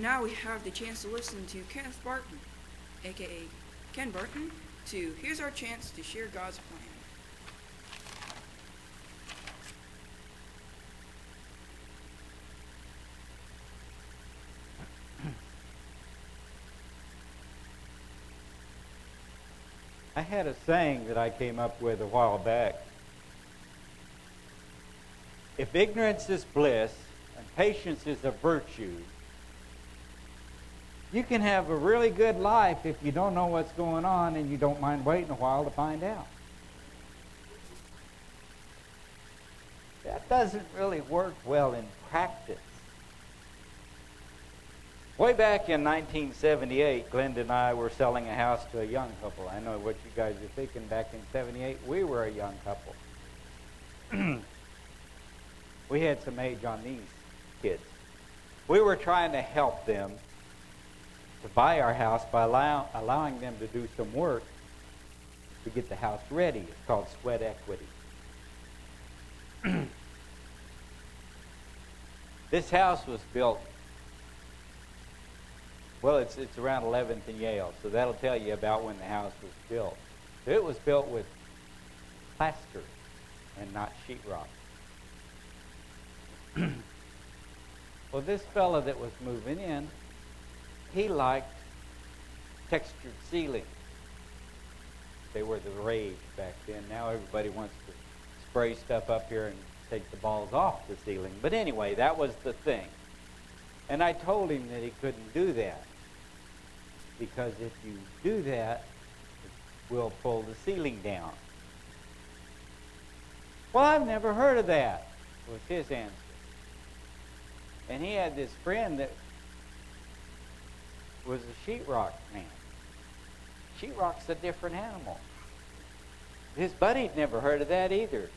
Now we have the chance to listen to Kenneth Barton, aka Ken Barton, to Here's Our Chance to Share God's Plan. I had a saying that I came up with a while back. If ignorance is bliss and patience is a virtue, you can have a really good life if you don't know what's going on and you don't mind waiting a while to find out. That doesn't really work well in practice. Way back in 1978, Glenda and I were selling a house to a young couple. I know what you guys are thinking. Back in 78, we were a young couple. We had some age on these kids. We were trying to help them to buy our house by allowing them to do some work to get the house ready. It's called sweat equity. This house was built... Well, it's around 11th and Yale, so that'll tell you about when the house was built. It was built with plaster and not sheetrock. Well, this fella that was moving in, he liked textured ceilings. They were the rage back then. Now everybody wants to spray stuff up here and take the balls off the ceiling. But anyway, that was the thing. And I told him that he couldn't do that, because if you do that, it will pull the ceiling down. Well, I've never heard of that, was his answer. And he had this friend that was a sheetrock man. Sheetrock's a different animal. His buddy'd never heard of that either.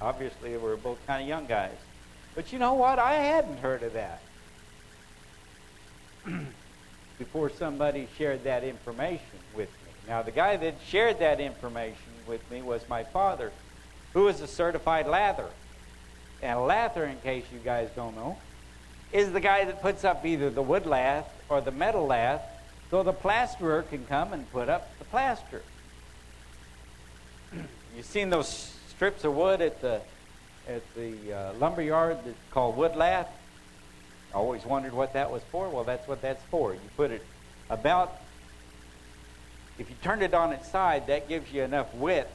Obviously, they were both kind of young guys. But you know what? I hadn't heard of that before somebody shared that information with me. Now, the guy that shared that information with me was my father, who was a certified lather. And a lather, in case you guys don't know, is the guy that puts up either the wood lath or the metal lath so the plasterer can come and put up the plaster. You've seen those strips of wood at the lumber yard that's called wood lath? I always wondered what that was for. Well, that's what that's for. You put it about, if you turn it on its side, that gives you enough width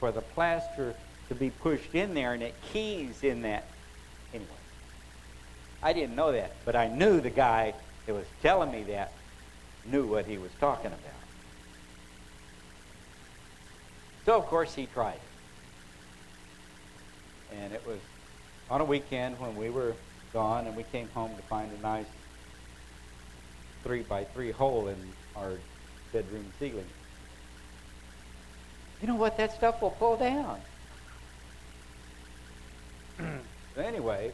for the plaster to be pushed in there, and it keys in that. Anyway, I didn't know that, but I knew the guy that was telling me that knew what he was talking about. So, of course, he tried it. And it was on a weekend when we were gone, and we came home to find a nice 3 by 3 hole in our bedroom ceiling. You know what? That stuff will pull down. Anyway,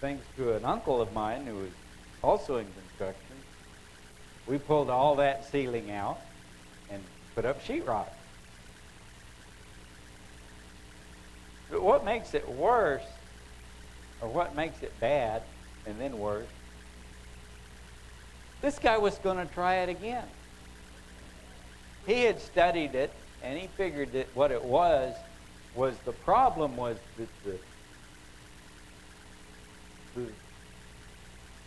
thanks to an uncle of mine who was also in construction, we pulled all that ceiling out and put up sheetrock. But what makes it worse, or what makes it bad, and then worse, this guy was going to try it again. He had studied it, and he figured that what it was the problem was that the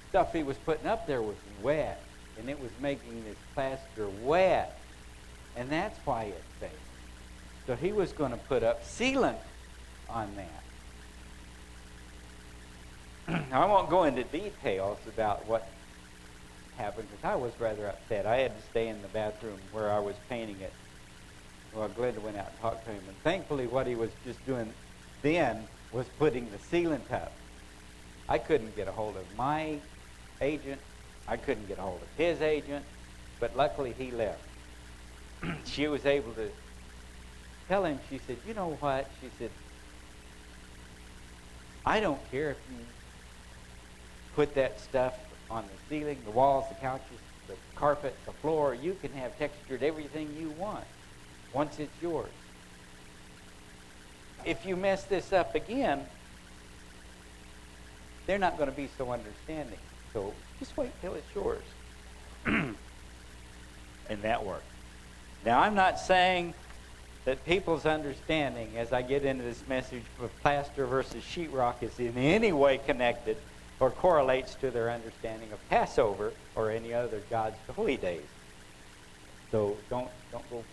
stuff he was putting up there was wet, and it was making this plaster wet, and that's why it failed. So he was going to put up sealant on that. I won't go into details about what happened, because I was rather upset. I had to stay in the bathroom where I was painting it. Well, Glenda went out and talked to him, and thankfully what he was just doing then was putting the sealant up. I couldn't get a hold of my agent. I couldn't get a hold of his agent, but luckily he left. She was able to tell him, she said, you know what? She said, I don't care if you put that stuff on the ceiling, the walls, the couches, the carpet, the floor. You can have textured everything you want once it's yours. If you mess this up again, they're not going to be so understanding. So just wait till it's yours. And that worked. Now, I'm not saying that people's understanding, as I get into this message of plaster versus sheetrock, is in any way connected or correlates to their understanding of Passover or any other God's holy days. So don't go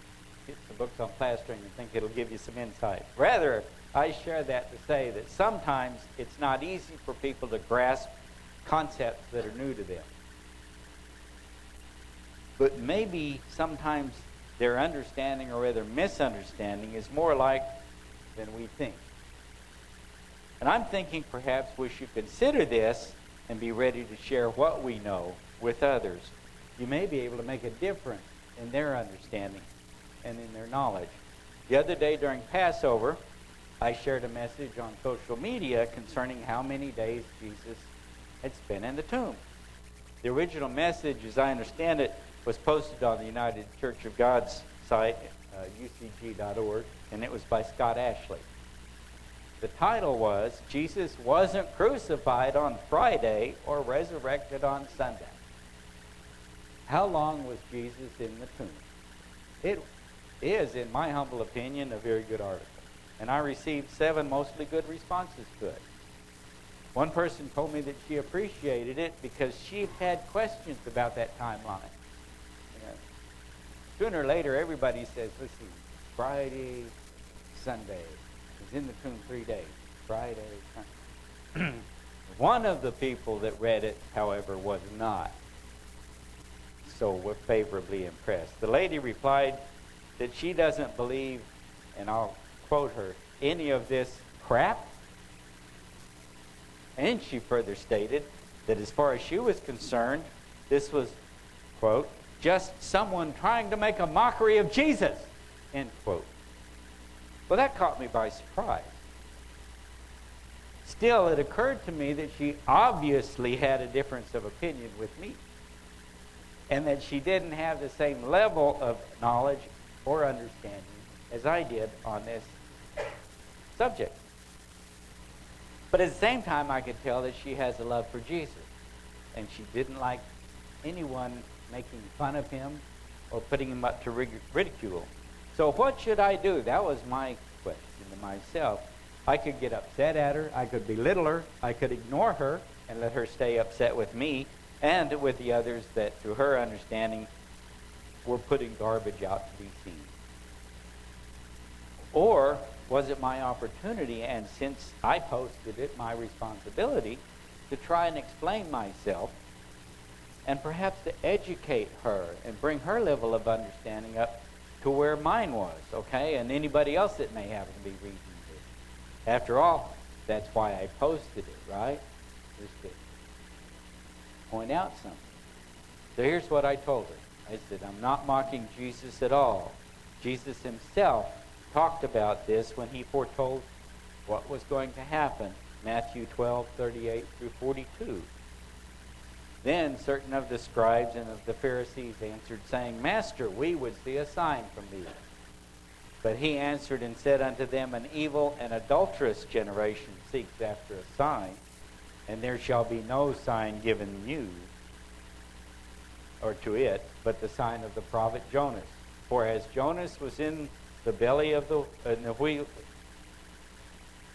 get some books on plastering and think it'll give you some insight. Rather, I share that to say that sometimes it's not easy for people to grasp concepts that are new to them. But maybe sometimes their understanding, or rather misunderstanding, is more like than we think. And I'm thinking perhaps we should consider this and be ready to share what we know with others. You may be able to make a difference in their understanding and in their knowledge. The other day during Passover, I shared a message on social media concerning how many days Jesus had spent in the tomb. The original message, as I understand it, was posted on the United Church of God's site, ucg.org, and it was by Scott Ashley. The title was, Jesus Wasn't Crucified on Friday or Resurrected on Sunday. How long was Jesus in the tomb? It is, in my humble opinion, a very good article. And I received 7 mostly good responses to it. One person told me that she appreciated it because she had questions about that timeline. Sooner or later, everybody says, let's see, Friday, Sunday. He's in the tomb 3 days. Friday, Sunday. One of the people that read it, however, was not. So we're favorably impressed. The lady replied that she doesn't believe, and I'll quote her, any of this crap. And she further stated that as far as she was concerned, this was, quote, just someone trying to make a mockery of Jesus, end quote. Well, that caught me by surprise. Still, it occurred to me that she obviously had a difference of opinion with me, and that she didn't have the same level of knowledge or understanding as I did on this subject. But at the same time, I could tell that she has a love for Jesus, and she didn't like anyone making fun of him or putting him up to ridicule. So what should I do? That was my question to myself. I could get upset at her, I could belittle her, I could ignore her and let her stay upset with me and with the others that, to her understanding, were putting garbage out to be seen. Or was it my opportunity, and since I posted it, my responsibility to try and explain myself and perhaps to educate her and bring her level of understanding up to where mine was, okay? And anybody else that may happen to be reading this. After all, that's why I posted it, right? Just to point out something. So here's what I told her. I said, I'm not mocking Jesus at all. Jesus himself talked about this when he foretold what was going to happen, Matthew 12:38-42. Then certain of the scribes and of the Pharisees answered, saying, Master, we would see a sign from thee. But he answered and said unto them, an evil and adulterous generation seeks after a sign, and there shall be no sign given you, or to it, but the sign of the prophet Jonas. For as Jonas was in the belly of the wheel,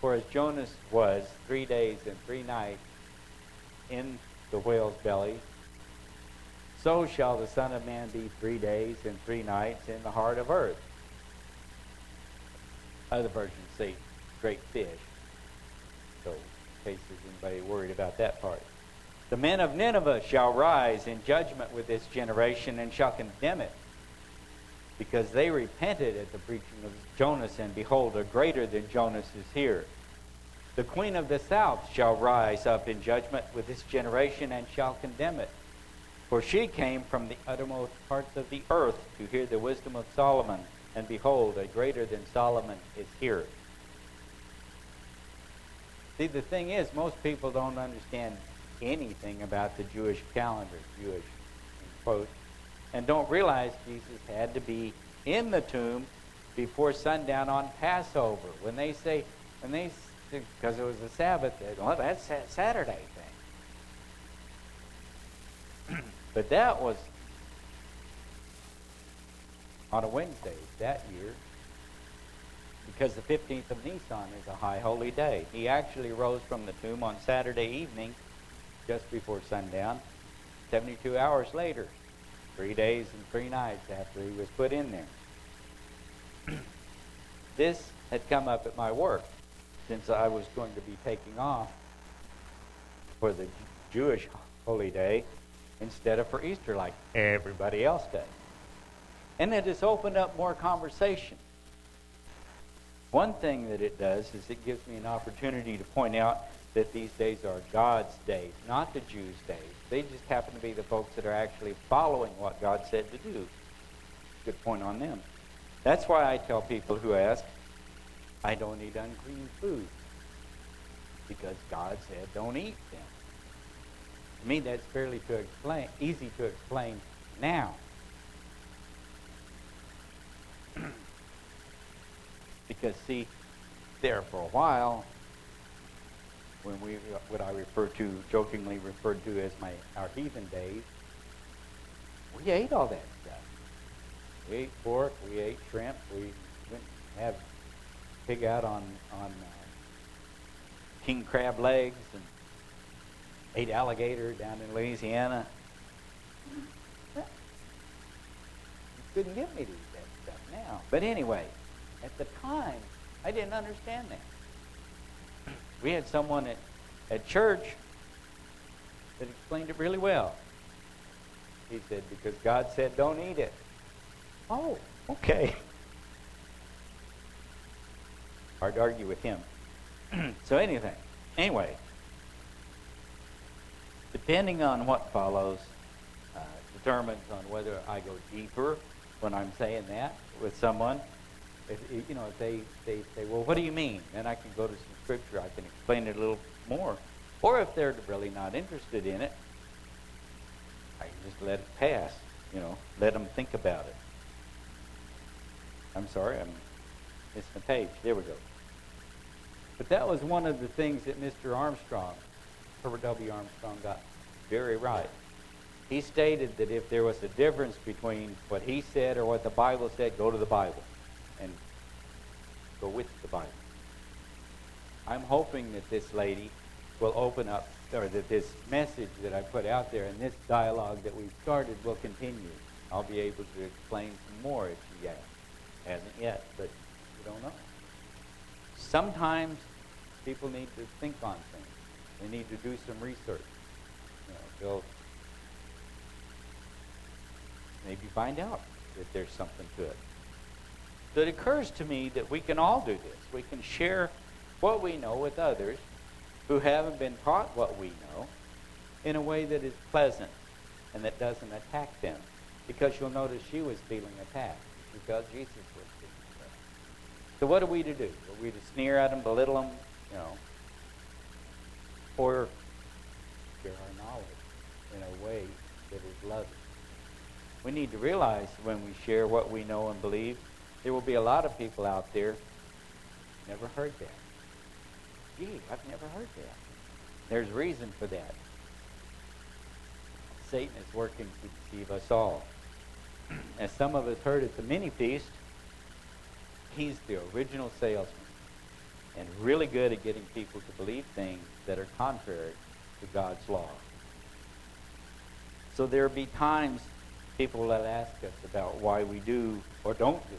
for as Jonas was 3 days and 3 nights in the whale's belly, so shall the Son of Man be 3 days and 3 nights in the heart of earth. Other versions say great fish. So, in case there's anybody worried about that part. The men of Nineveh shall rise in judgment with this generation and shall condemn it, because they repented at the preaching of Jonas, and behold, a greater than Jonas is here. The queen of the south shall rise up in judgment with this generation and shall condemn it. For she came from the uttermost parts of the earth to hear the wisdom of Solomon, and behold, a greater than Solomon is here. See, the thing is, most people don't understand anything about the Jewish calendar, Jewish, quote, and don't realize Jesus had to be in the tomb before sundown on Passover. When they say, because it was a Sabbath, well, that's Saturday thing. But that was on a Wednesday that year, because the 15th of Nisan is a high holy day. He actually rose from the tomb on Saturday evening, just before sundown, 72 hours later, 3 days and 3 nights after he was put in there. This had come up at my work, since I was going to be taking off for the Jewish holy day instead of for Easter like everybody else does. And it has opened up more conversation. One thing that it does is it gives me an opportunity to point out that these days are God's days, not the Jews' days. They just happen to be the folks that are actually following what God said to do. Good point on them. That's why I tell people who ask, I don't eat unclean food, because God said don't eat them. To me, that's fairly easy to explain now. Because, see, there for a while, when we, what I refer to, jokingly referred to as our heathen days, we ate all that stuff. We ate pork, we ate shrimp, we went and had pig out on king crab legs, and ate alligator down in Louisiana. You couldn't get me to eat that stuff now. But anyway, at the time, I didn't understand that. We had someone at church that explained it really well. He said, because God said don't eat it. Oh, okay. Hard to argue with him. So anyway, depending on what follows determines on whether I go deeper when I'm saying that with someone. If they say, well, what do you mean? Then I can go to some scripture. I can explain it a little more. Or if they're really not interested in it, I can just let it pass. Let them think about it. I'm sorry, I'm missing a page. There we go. But that was one of the things that Mr. Armstrong, Herbert W. Armstrong, got very right. He stated that if there was a difference between what he said or what the Bible said, go to the Bible. And go with the Bible. I'm hoping that this lady will open up, or that this message that I put out there and this dialogue that we've started will continue. I'll be able to explain some more if she hasn't yet, but you don't know. Sometimes people need to think on things. They need to do some research. They'll maybe find out if there's something to it. So it occurs to me that we can all do this. We can share what we know with others who haven't been taught what we know in a way that is pleasant and that doesn't attack them. Because you'll notice she was feeling attacked because Jesus was feeling attacked. So what are we to do? Are we to sneer at them, belittle them, or share our knowledge in a way that is loving? We need to realize when we share what we know and believe, there will be a lot of people out there never heard that. Gee, I've never heard that. There's reason for that. Satan is working to deceive us all. As some of us heard at the mini feast, he's the original salesman and really good at getting people to believe things that are contrary to God's law. So there will be times people will ask us about why we do or don't do.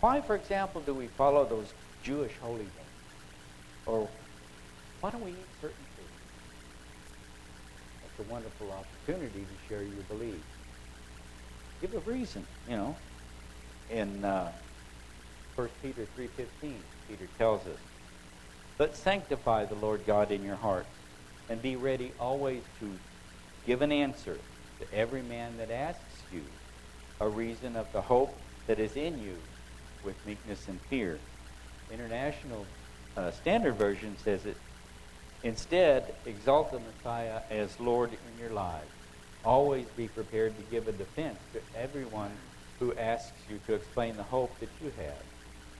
Why, for example, do we follow those Jewish holy days? Or why don't we eat certain food? That's a wonderful opportunity to share your belief. Give a reason, In 1 Peter 3:15, Peter tells us, but sanctify the Lord God in your hearts, and be ready always to give an answer to every man that asks you a reason of the hope that is in you, with meekness and fear. International Standard Version says it, instead, exalt the Messiah as Lord in your lives. Always be prepared to give a defense to everyone who asks you to explain the hope that you have.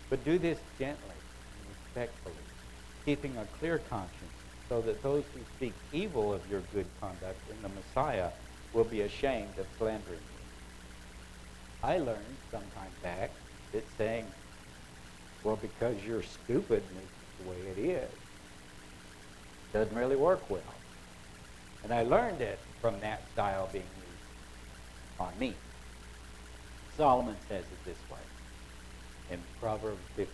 But do this gently and respectfully, keeping a clear conscience so that those who speak evil of your good conduct in the Messiah will be ashamed of slandering you. I learned some time back that saying, well, because you're stupid and it's the way it is, doesn't really work well. And I learned it from that style being used on me. Solomon says it this way in Proverbs 15:1.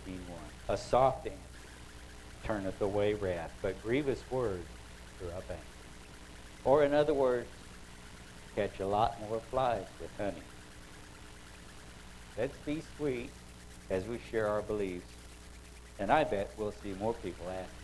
A soft answer turneth away wrath, but grievous words stir up anger. Or in other words, catch a lot more flies with honey. Let's be sweet as we share our beliefs, and I bet we'll see more people ask.